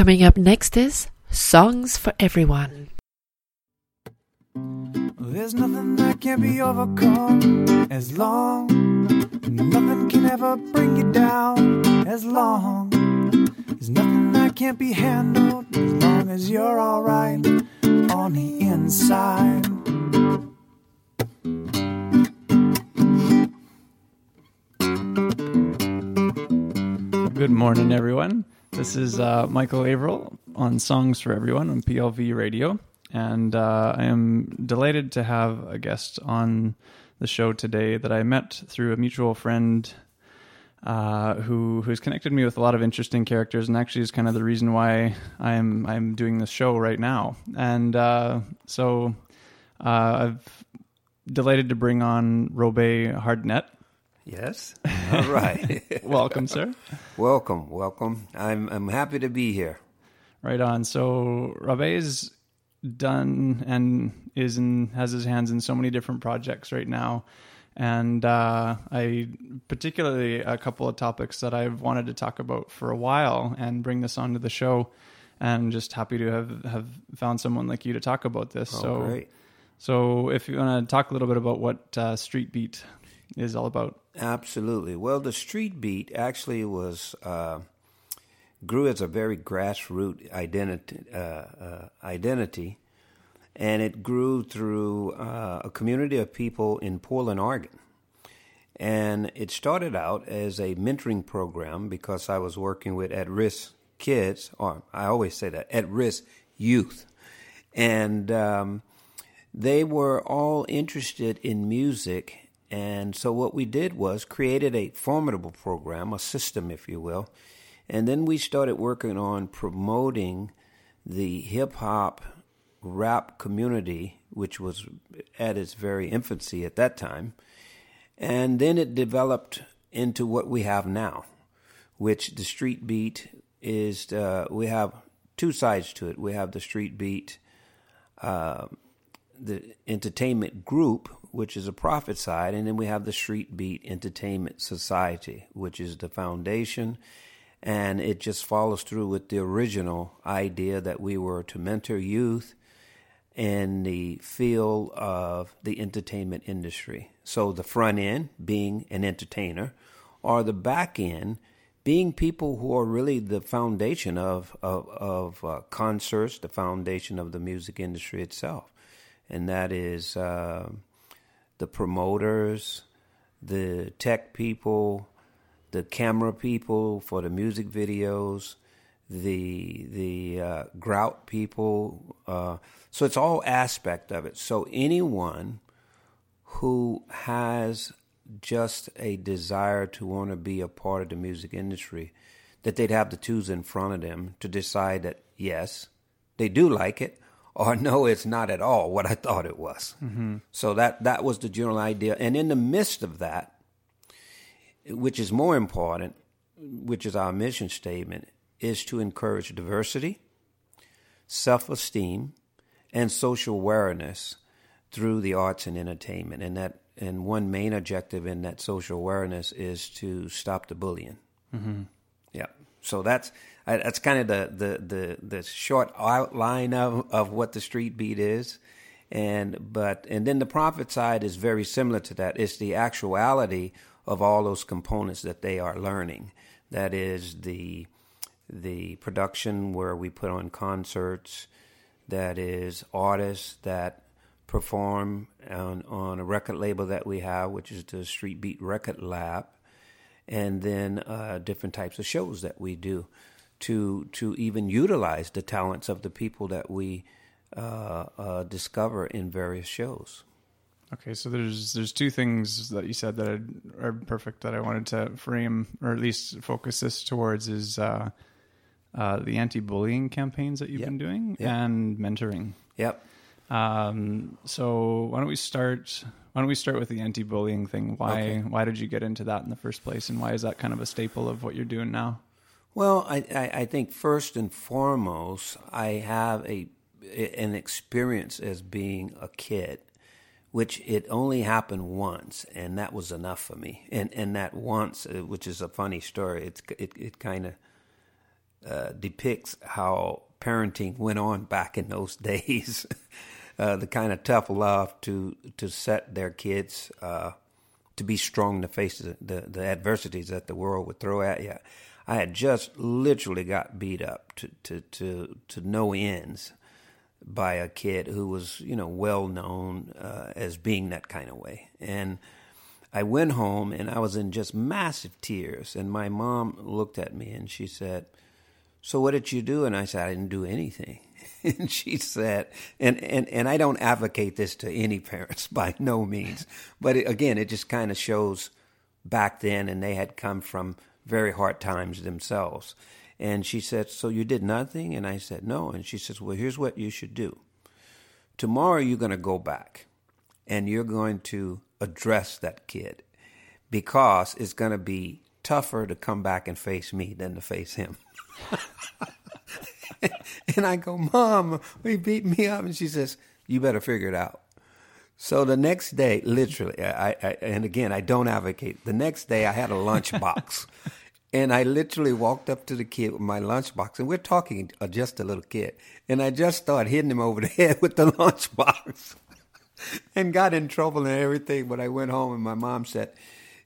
Coming up next is Songs for Everyone. There's nothing that can be overcome as long. Nothing can ever bring you down as long. There's nothing that can't be handled as long as you're alright on the inside. Good morning, everyone. This is Michael Averill on Songs for Everyone on PLV Radio. And I am delighted to have a guest on the show today that I met through a mutual friend who's connected me with a lot of interesting characters, and actually is kind of the reason why I'm doing this show right now. And so I've delighted to bring on Robay Hardnett. Yes. All right. Welcome, sir. Welcome. I'm happy to be here. Right on. So Robay's done and has his hands in so many different projects right now, and I particularly a couple of topics that I've wanted to talk about for a while and bring this onto the show, and just happy to have found someone like you to talk about this. So if you want to talk a little bit about what Street Beat is all about. Absolutely. Well, the Street Beat actually was grew as a very grassroots identity, and it grew through a community of people in Portland, Oregon. And it started out as a mentoring program because I was working with at-risk kids, or I always say that, at-risk youth. And they were all interested in music, and so what we did was created a formidable program, a system, if you will. And then we started working on promoting the hip-hop rap community, which was at its very infancy at that time. And then it developed into what we have now, which the Street Beat is, we have two sides to it. We have the Street Beat, the entertainment group, which is a profit side, and then we have the Street Beat Entertainment Society, which is the foundation. And it just follows through with the original idea that we were to mentor youth in the field of the entertainment industry. So the front end being an entertainer, or the back end being people who are really the foundation of concerts, the foundation of the music industry itself. And that is the promoters, the tech people, the camera people for the music videos, the grout people. So it's all aspect of it. So anyone who has just a desire to want to be a part of the music industry, that they'd have the twos in front of them to decide that, yes, they do like it, or no, it's not at all what I thought it was. Mm-hmm. So that was the general idea. And in the midst of that, which is more important, which is our mission statement, is to encourage diversity, self-esteem, and social awareness through the arts and entertainment. And one main objective in that social awareness is to stop the bullying. Mm-hmm. Yeah. So that's kind of the short outline of what the Street Beat is. And then the profit side is very similar to that. It's the actuality of all those components that they are learning. That is the production, where we put on concerts. That is artists that perform on a record label that we have, which is the Street Beat Record Lab, and then different types of shows that we do to even utilize the talents of the people that we discover in various shows. Okay, so there's two things that you said that are perfect that I wanted to frame, or at least focus this towards, is the anti-bullying campaigns that you've been doing and mentoring. Yep. So why don't we start with the anti-bullying thing? Why did you get into that in the first place, and why is that kind of a staple of what you're doing now? Well, I think first and foremost, I have an experience as being a kid, which it only happened once, and that was enough for me. And that once, which is a funny story, it kind of depicts how parenting went on back in those days, the kind of tough love to set their kids to be strong to face the adversities that the world would throw at you. I had just literally got beat up to no ends by a kid who was, you know, well known as being that kind of way. And I went home and I was in just massive tears. And my mom looked at me and she said, "So what did you do?" And I said, "I didn't do anything." And she said, and I don't advocate this to any parents by no means, but again, it just kind of shows back then, and they had come from very hard times themselves. And she said, "So you did nothing?" And I said, "No." And she says, "Well, here's what you should do. Tomorrow you're going to go back and you're going to address that kid, because it's going to be tougher to come back and face me than to face him." And I go, "Mom, he beat me up." And she says, "You better figure it out." So the next day, literally, I and again, I don't advocate. The next day I had a lunchbox and I literally walked up to the kid with my lunchbox, and we're talking just a little kid. And I just started hitting him over the head with the lunchbox and got in trouble and everything. But I went home and my mom said,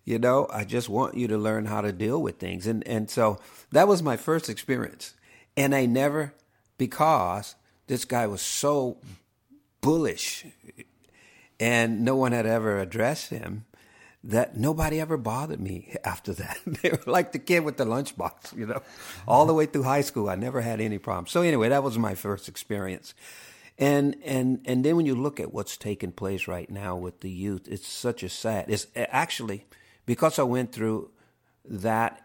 "You know, I just want you to learn how to deal with things." And so that was my first experience. And I never, because this guy was so bullish and no one had ever addressed him, that nobody ever bothered me after that. They were like the kid with the lunchbox, you know. All the way through high school, I never had any problems. So anyway, that was my first experience. And then when you look at what's taking place right now with the youth, it's such a sad. It's actually, because I went through that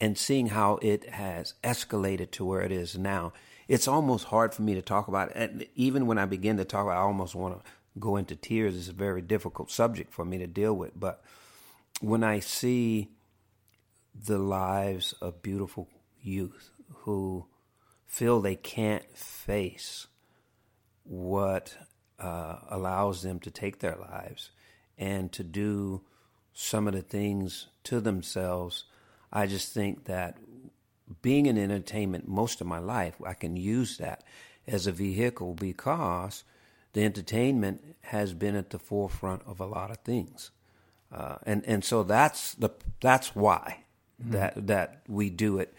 and seeing how it has escalated to where it is now, it's almost hard for me to talk about it. And even when I begin to talk about it, I almost want to go into tears. It's a very difficult subject for me to deal with. But when I see the lives of beautiful youth who feel they can't face what allows them to take their lives and to do some of the things to themselves, I just think that being in entertainment most of my life, I can use that as a vehicle, because the entertainment has been at the forefront of a lot of things. And so that's why that we do it.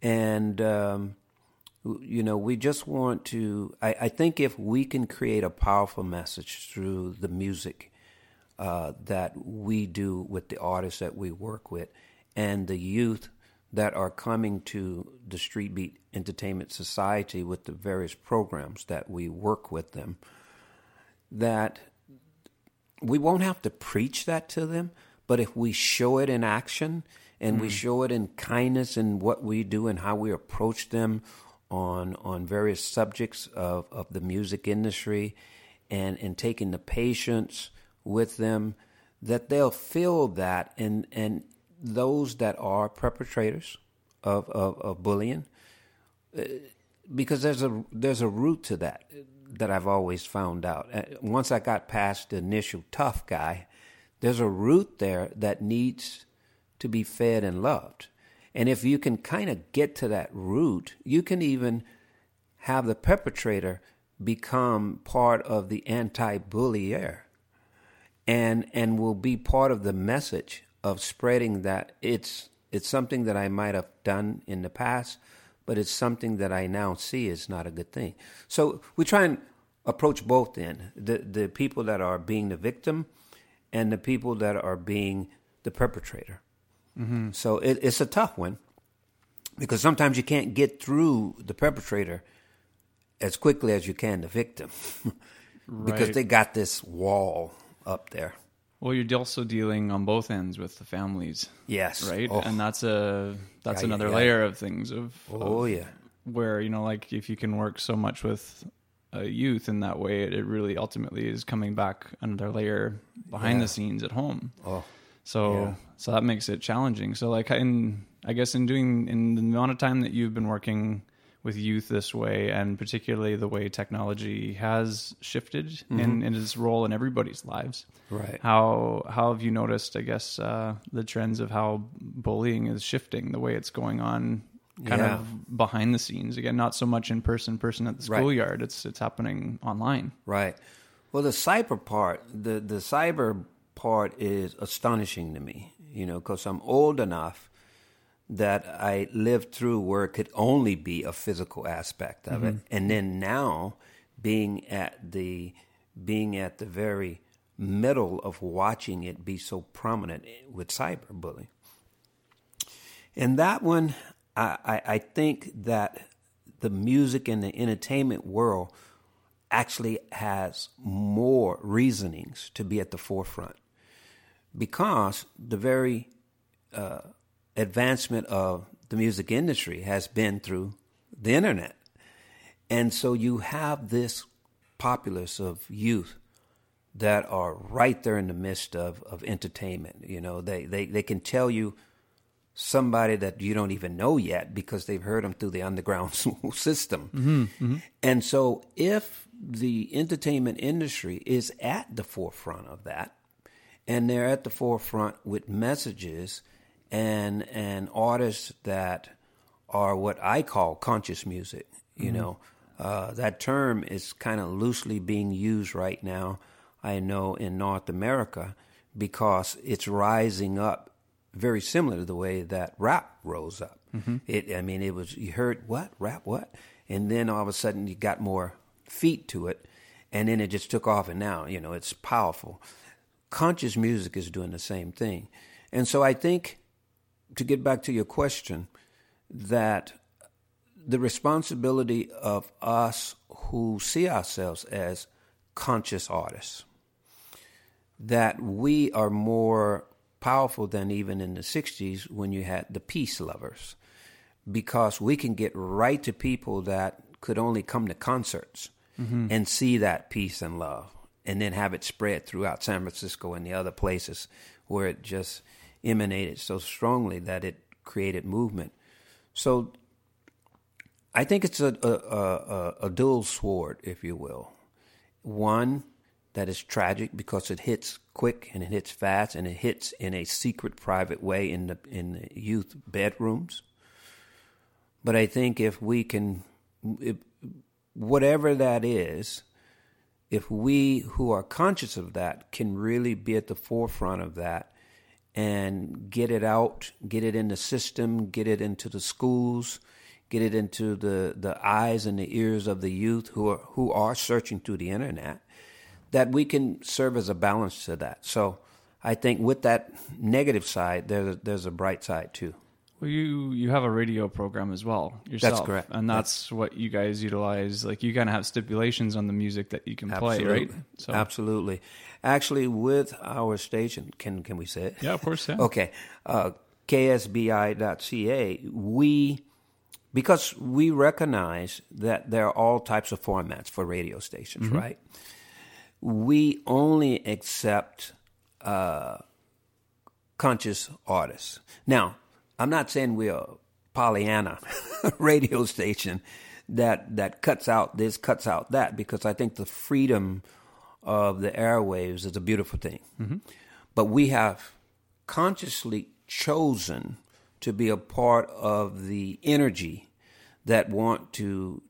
And, you know, we just want to, I think if we can create a powerful message through the music that we do with the artists that we work with, and the youth that are coming to the Street Beat Entertainment Society with the various programs that we work with them, that we won't have to preach that to them, but if we show it in action, and we show it in kindness and what we do and how we approach them on various subjects of the music industry, and taking the patience with them, that they'll feel that, and those that are perpetrators of bullying, because there's a root to that I've always found out. Once I got past the initial tough guy, there's a root there that needs to be fed and loved. And if you can kind of get to that root, you can even have the perpetrator become part of the anti-bullier, and will be part of the message of spreading that it's something that I might have done in the past, but it's something that I now see is not a good thing. So we try and approach both then, the people that are being the victim and the people that are being the perpetrator. Mm-hmm. So it's a tough one, because sometimes you can't get through the perpetrator as quickly as you can the victim, because they got this wall up there. Well, you're also dealing on both ends with the families. Yes. Right? Oh. And that's another layer of things. Where, you know, like if you can work so much with a youth in that way, it really ultimately is coming back another layer behind the scenes at home. Oh. So that makes it challenging. So like in the amount of time that you've been working with youth this way, and particularly the way technology has shifted in its role in everybody's lives. Right. How have you noticed, I guess, the trends of how bullying is shifting, the way it's going on kind of behind the scenes. Again, not so much in person at the schoolyard. Right. It's happening online. Right. Well, the cyber part is astonishing to me, you know, because I'm old enough that I lived through where it could only be a physical aspect of it. And then now being at the very middle of watching it be so prominent with cyberbullying. And that one, I think that the music and the entertainment world actually has more reasonings to be at the forefront, because the very advancement of the music industry has been through the internet. And so you have this populace of youth that are right there in the midst of entertainment. You know, they can tell you somebody that you don't even know yet because they've heard them through the underground system. And so if the entertainment industry is at the forefront of that, and they're at the forefront with messages and artists that are what I call conscious music, you know, that term is kind of loosely being used right now, I know, in North America, because it's rising up very similar to the way that rap rose up. It was, you heard what? Rap what? And then all of a sudden you got more feet to it, and then it just took off, and now, you know, it's powerful. Conscious music is doing the same thing. And so I think, to get back to your question, that the responsibility of us who see ourselves as conscious artists, that we are more powerful than even in the 60s when you had the peace lovers, because we can get right to people that could only come to concerts and see that peace and love, and then have it spread throughout San Francisco and the other places where it just emanated so strongly that it created movement. So I think it's a dual sword, if you will. One that is tragic because it hits quick and it hits fast and it hits in a secret, private way in the youth bedrooms. But I think if we can, whatever that is, if we who are conscious of that can really be at the forefront of that and get it out, get it in the system, get it into the schools, get it into the eyes and the ears of the youth who are searching through the internet, that we can serve as a balance to that. So I think with that negative side, there's a bright side too. Well, you have a radio program as well yourself. That's correct. And that's what you guys utilize. Like, you kind of have stipulations on the music that you can play, right? So. Absolutely. Actually, with our station, can we say it? Yeah, of course. Yeah. Okay. KSBI.ca, because we recognize that there are all types of formats for radio stations, right? We only accept conscious artists. Now, I'm not saying we're a Pollyanna radio station that cuts out this, cuts out that, because I think the freedom of the airwaves is a beautiful thing. But we have consciously chosen to be a part of the energy that want to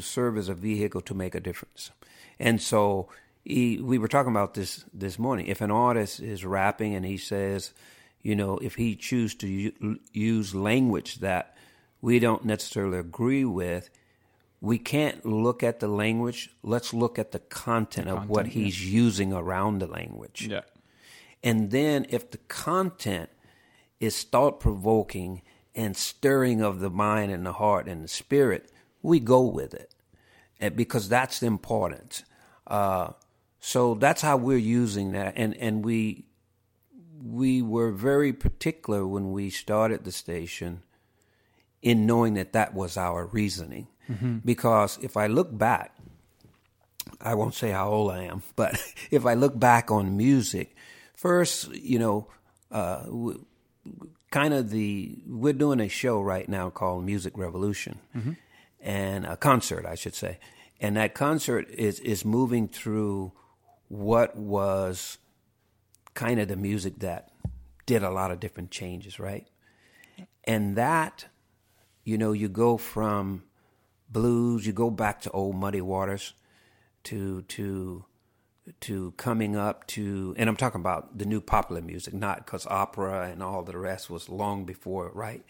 serve as a vehicle to make a difference. And so we were talking about this morning. If an artist is rapping and he says, you know, if he chooses to use language that we don't necessarily agree with, we can't look at the language. Let's look at the content of what he's using around the language. Yeah. And then if the content is thought-provoking and stirring of the mind and the heart and the spirit, we go with it, because that's important. So that's how we're using that. And we were very particular when we started the station in knowing that was our reasoning. Because if I look back, I won't say how old I am, but if I look back on music, first, you know, we're doing a show right now called Music Revolution, and a concert, I should say. And that concert is moving through what was kind of the music that did a lot of different changes, right? And that you know, you go from blues, you go back to old Muddy Waters, to coming up to, and I'm talking about the new popular music, not because opera and all the rest was long before it, right?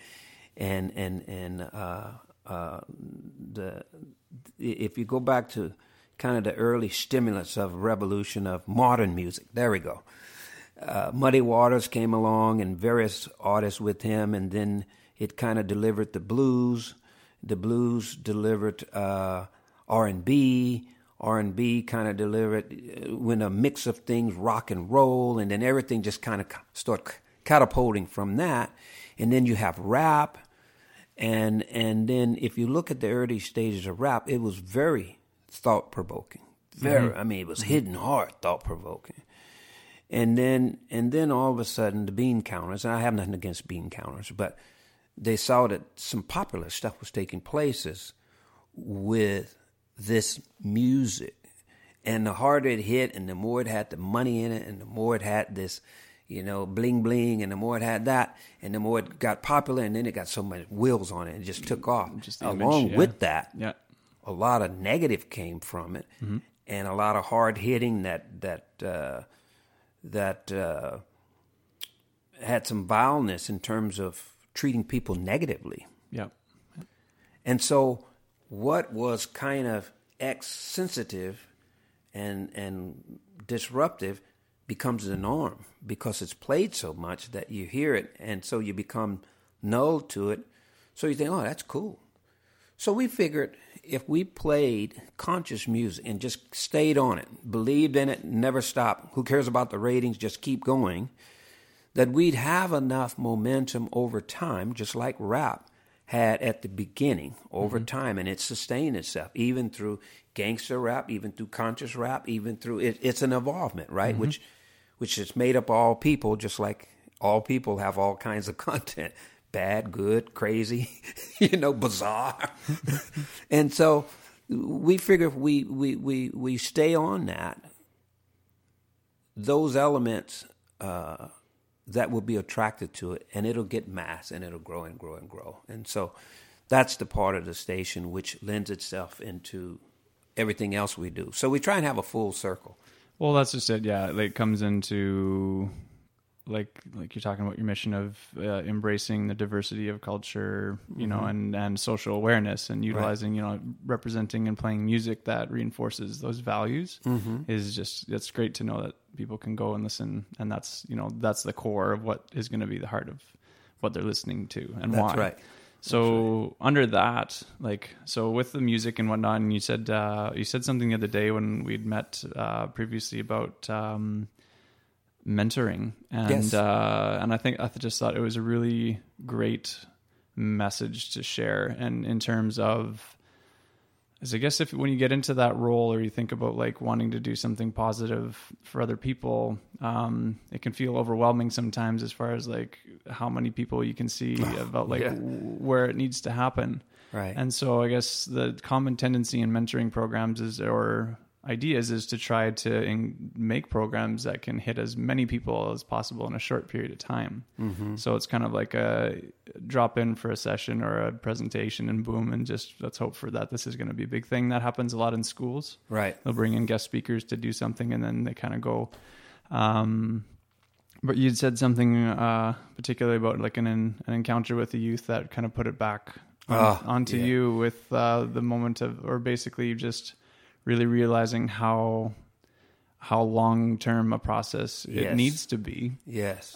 If you go back to kind of the early stimulus of revolution of modern music, there we go. Muddy Waters came along and various artists with him, and then it kind of delivered the blues. The blues delivered R&B. R&B kind of delivered when a mix of things, rock and roll, and then everything just kind of start catapulting from that. And then you have rap. And then if you look at the early stages of rap, it was very thought-provoking. Very, I mean, it was hidden hard thought-provoking. And then all of a sudden the bean counters, and I have nothing against bean counters, but they saw that some popular stuff was taking places with this music. And the harder it hit, and the more it had the money in it, and the more it had this, you know, bling bling, and the more it had that, and the more it got popular, and then it got so many wheels on it, and just took off. Just along image, yeah. with that, yeah. a lot of negative came from it, mm-hmm. and a lot of hard hitting that had some vileness in terms of treating people negatively. Yeah. And so what was kind of sensitive and disruptive becomes the norm because it's played so much that you hear it, and so you become null to it. So you think, oh, that's cool. So we figured if we played conscious music and just stayed on it, believed in it, never stopped, who cares about the ratings, just keep going, that we'd have enough momentum over time, just like rap had at the beginning over mm-hmm. time, and it sustained itself, even through gangster rap, even through conscious rap, even through it's an involvement, right? Mm-hmm. Which is made up of all people, just like all people have all kinds of content, bad, good, crazy, you know, bizarre. And so we figure if we stay on that, those elements that will be attracted to it, and it'll get mass, and it'll grow and grow and grow. And so that's the part of the station which lends itself into everything else we do. So we try and have a full circle. Well, that's just it, yeah. It comes into, like you're talking about your mission of embracing the diversity of culture, you mm-hmm. know, and social awareness, and utilizing, right. you know, representing and playing music that reinforces those values mm-hmm. is just, it's great to know that people can go and listen, and that's, you know, that's the core of what is going to be the heart of what they're listening to and that's why. Right. So that's right. Under that, like, so with the music and whatnot, and you said something the other day when we'd met previously about mentoring, and yes. And I think I just thought it was a really great message to share. And in terms of, as I guess if when you get into that role, or you think about like wanting to do something positive for other people, it can feel overwhelming sometimes as far as like how many people you can see about like yeah. Where it needs to happen, right? And so I guess the common tendency in mentoring programs is to try to make programs that can hit as many people as possible in a short period of time. Mm-hmm. So it's kind of like a drop in for a session or a presentation, and boom, and just let's hope for that. This is going to be a big thing. That happens a lot in schools. Right. They'll bring in guest speakers to do something, and then they kind of go. But you'd said something particularly about like an encounter with a youth that kind of put it back onto yeah. you with the moment of, or basically you just really realizing how long-term a process it yes. needs to be. Yes.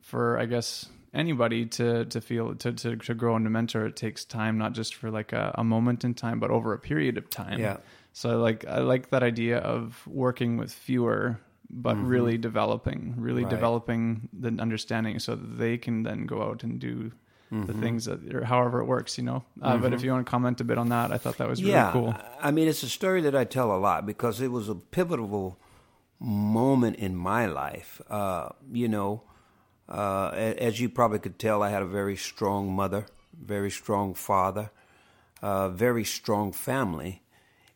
For, I guess, anybody to feel, to grow and to mentor, it takes time, not just for like a moment in time, but over a period of time. Yeah. So like, I like that idea of working with fewer, but mm-hmm. really developing the understanding so that they can then go out and do mm-hmm. the things that, or however it works, you know. Mm-hmm. But if you want to comment a bit on that, I thought that was really cool. I mean, it's a story that I tell a lot because it was a pivotal moment in my life. You know, as you probably could tell, I had a very strong mother, very strong father, very strong family.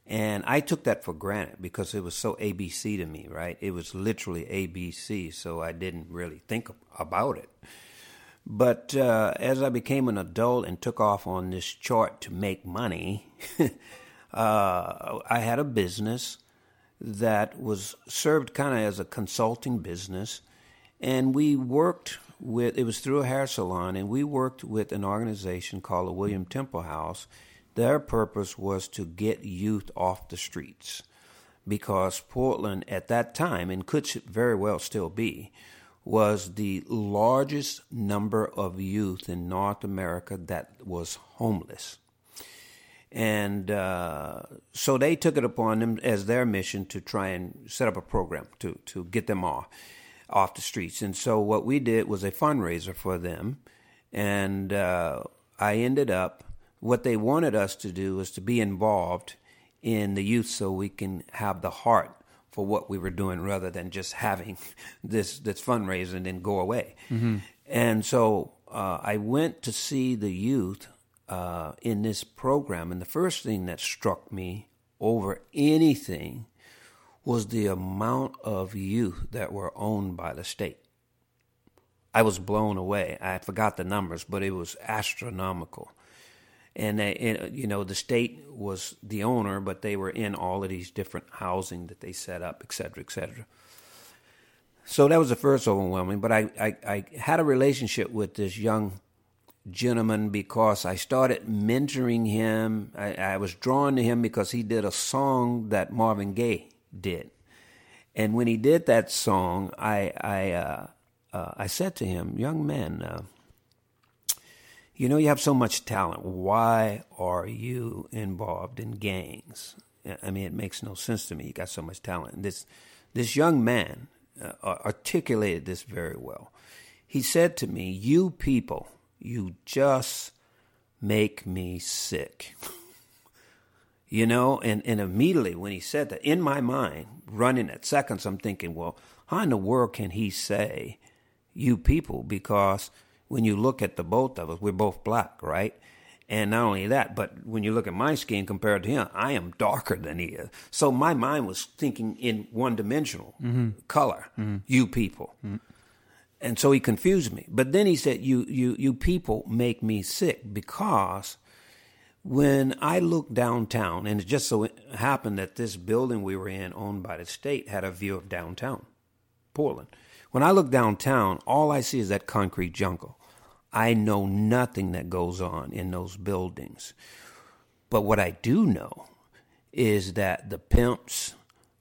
And I took that for granted because it was so ABC to me, right? It was literally ABC, so I didn't really think about it. But as I became an adult and took off on this chart to make money, I had a business that was served kind of as a consulting business. And we worked with, it was through a hair salon, and we worked with an organization called the William Temple House. Their purpose was to get youth off the streets because Portland at that time, and could very well still be, was the largest number of youth in North America that was homeless. And so they took it upon them as their mission to try and set up a program to get them off the streets. And so what we did was a fundraiser for them. And I ended up, what they wanted us to do was to be involved in the youth so we can have the heart for what we were doing rather than just having this fundraiser and then go away. Mm-hmm. And so I went to see the youth in this program. And the first thing that struck me over anything was the amount of youth that were owned by the state. I was blown away. I forgot the numbers, but it was astronomical. And they, you know, the state was the owner, but they were in all of these different housing that they set up, et cetera, et cetera. So that was the first overwhelming. But I had a relationship with this young gentleman because I started mentoring him. I was drawn to him because he did a song that Marvin Gaye did. And when he did that song, I said to him, young man, you know, you have so much talent. Why are you involved in gangs? I mean, it makes no sense to me. You got so much talent. And this young man articulated this very well. He said to me, you people, you just make me sick. You know, and immediately when he said that, in my mind, running at seconds, I'm thinking, well, how in the world can he say, you people, because when you look at the both of us, we're both black, right? And not only that, but when you look at my skin compared to him, I am darker than he is. So my mind was thinking in one-dimensional color, you people. Mm-hmm. And so he confused me. But then he said, you people make me sick, because when I looked downtown, and it just so happened that this building we were in, owned by the state, had a view of downtown Portland. When I look downtown, all I see is that concrete jungle. I know nothing that goes on in those buildings. But what I do know is that the pimps,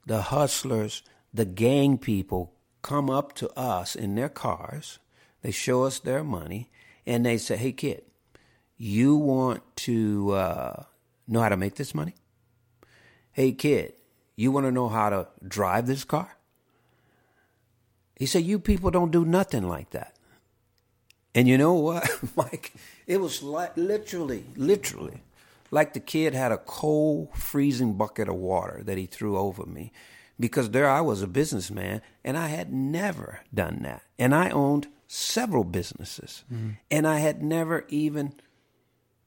the hustlers, the gang people come up to us in their cars, they show us their money, and they say, hey, kid, you want to know how to make this money? Hey, kid, you want to know how to drive this car? He said, you people don't do nothing like that. And you know what, Mike? It was like literally, like the kid had a cold, freezing bucket of water that he threw over me, because there I was, a businessman, and I had never done that. And I owned several businesses, and I had never even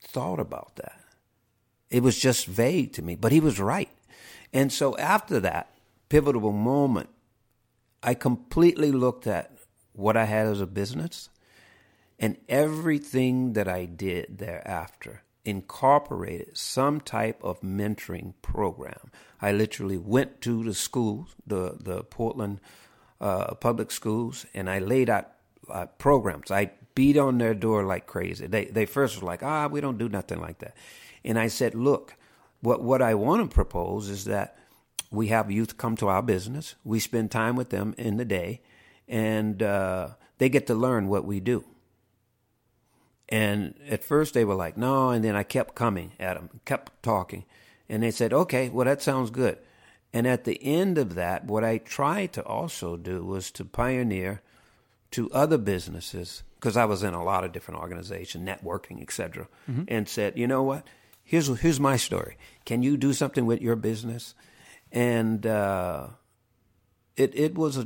thought about that. It was just vague to me, but he was right. And so after that pivotal moment, I completely looked at what I had as a business, and everything that I did thereafter incorporated some type of mentoring program. I literally went to the schools, the Portland public schools, and I laid out programs. I beat on their door like crazy. They first were like, we don't do nothing like that. And I said, look, what I want to propose is that we have youth come to our business. We spend time with them in the day, and they get to learn what we do. And at first they were like, no, and then I kept coming at them, kept talking. And they said, okay, well, that sounds good. And at the end of that, what I tried to also do was to pioneer to other businesses, because I was in a lot of different organizations, networking, et cetera, and said, you know what, here's my story. Can you do something with your business? And it was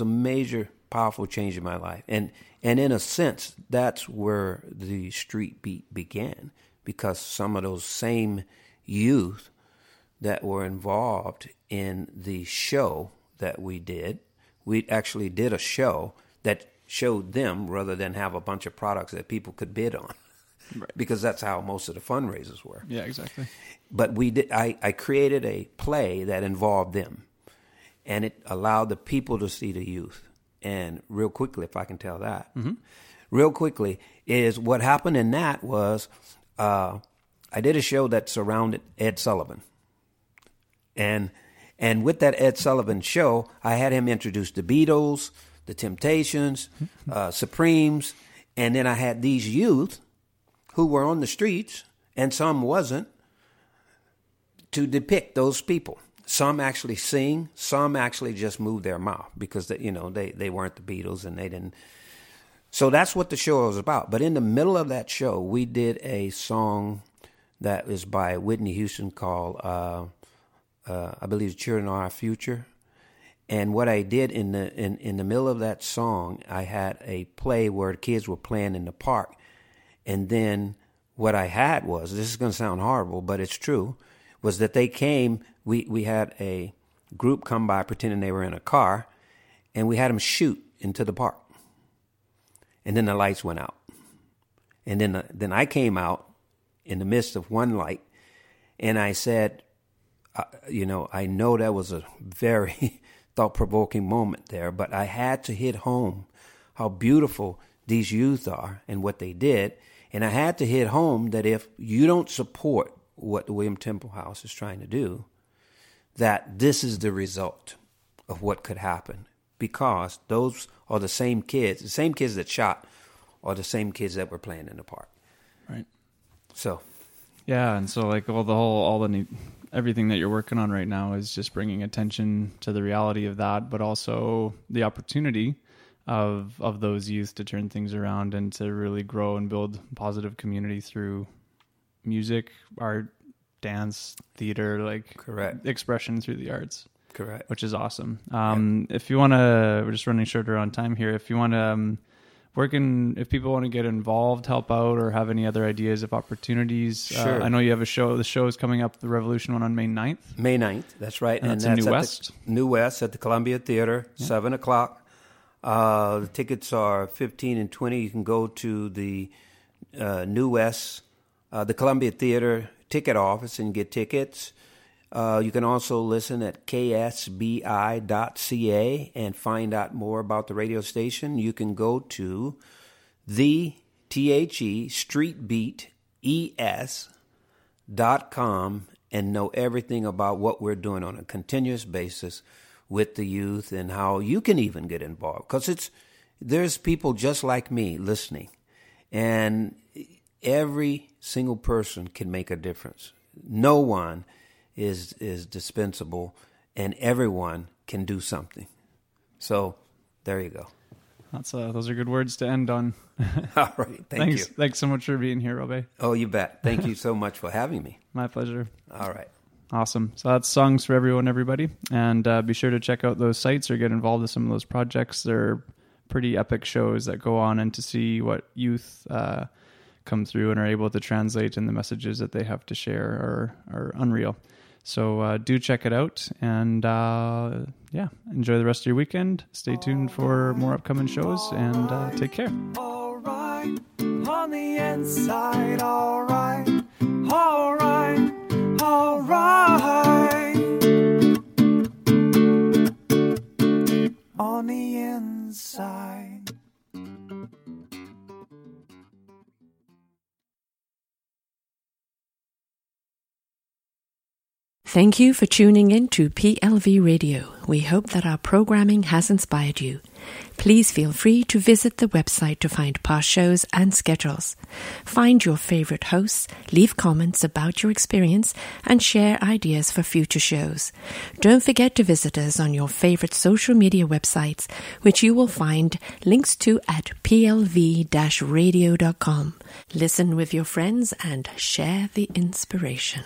a major, powerful change in my life, and in a sense, that's where the Street Beat began, because some of those same youth that were involved in the show that we did, we actually did a show that showed them rather than have a bunch of products that people could bid on. Right. Because that's how most of the fundraisers were. Yeah, exactly. But we did. I created a play that involved them, and it allowed the people to see the youth. And real quickly, if I can tell that, mm-hmm. real quickly is what happened in that was I did a show that surrounded Ed Sullivan, and with that Ed Sullivan show, I had him introduce the Beatles, the Temptations, Supremes, and then I had these youth who were on the streets, and some wasn't, to depict those people. Some actually sing, some actually just move their mouth because they weren't the Beatles and they didn't. So that's what the show was about. But in the middle of that show, we did a song that is by Whitney Houston called, I believe, "The Children Are Our Future." And what I did in the middle of that song, I had a play where the kids were playing in the park. And then what I had was, this is going to sound horrible, but it's true, was that they came, we had a group come by pretending they were in a car, and we had them shoot into the park. And then the lights went out. And then I came out in the midst of one light, and I said, I know that was a very thought-provoking moment there, but I had to hit home how beautiful these youth are and what they did. And I had to hit home that if you don't support what the William Temple House is trying to do, that this is the result of what could happen, because those are the same kids. The same kids that shot are the same kids that were playing in the park. Right. So. Yeah. And so like everything that you're working on right now is just bringing attention to the reality of that, but also the opportunity of those youth to turn things around and to really grow and build positive community through music, art, dance, theater, like correct expression through the arts. Correct. Which is awesome. Yep. If you want to, we're just running shorter on time here. If you want to if people want to get involved, help out, or have any other ideas of opportunities, sure. I know you have a show. The show is coming up, the Revolution one, on May 9th. May 9th, that's right. And that's in New West. New West at the Columbia Theater, yeah. 7 o'clock. The tickets are $15 and $20. You can go to the New West, the Columbia Theater ticket office and get tickets. You can also listen at KSBI.ca and find out more about the radio station. You can go to the streetbeates.com and know everything about what we're doing on a continuous basis with the youth and how you can even get involved, because there's people just like me listening, and every single person can make a difference. No one is dispensable, and everyone can do something. So there you go. Those are good words to end on. All right, thanks. Thanks so much for being here, Robay. Oh, you bet. Thank you so much for having me. My pleasure. All right. Awesome. So that's Songs for Everyone, everybody. And be sure to check out those sites or get involved with some of those projects. They're pretty epic shows that go on, and to see what youth come through and are able to translate, and the messages that they have to share are unreal. So do check it out, and enjoy the rest of your weekend. Stay tuned for more upcoming shows, and take care. All right, on the inside, all right, all right. All right, on the inside. Thank you for tuning in to PLV Radio. We hope that our programming has inspired you. Please feel free to visit the website to find past shows and schedules. Find your favorite hosts, leave comments about your experience, and share ideas for future shows. Don't forget to visit us on your favorite social media websites, which you will find links to at plv-radio.com. Listen with your friends and share the inspiration.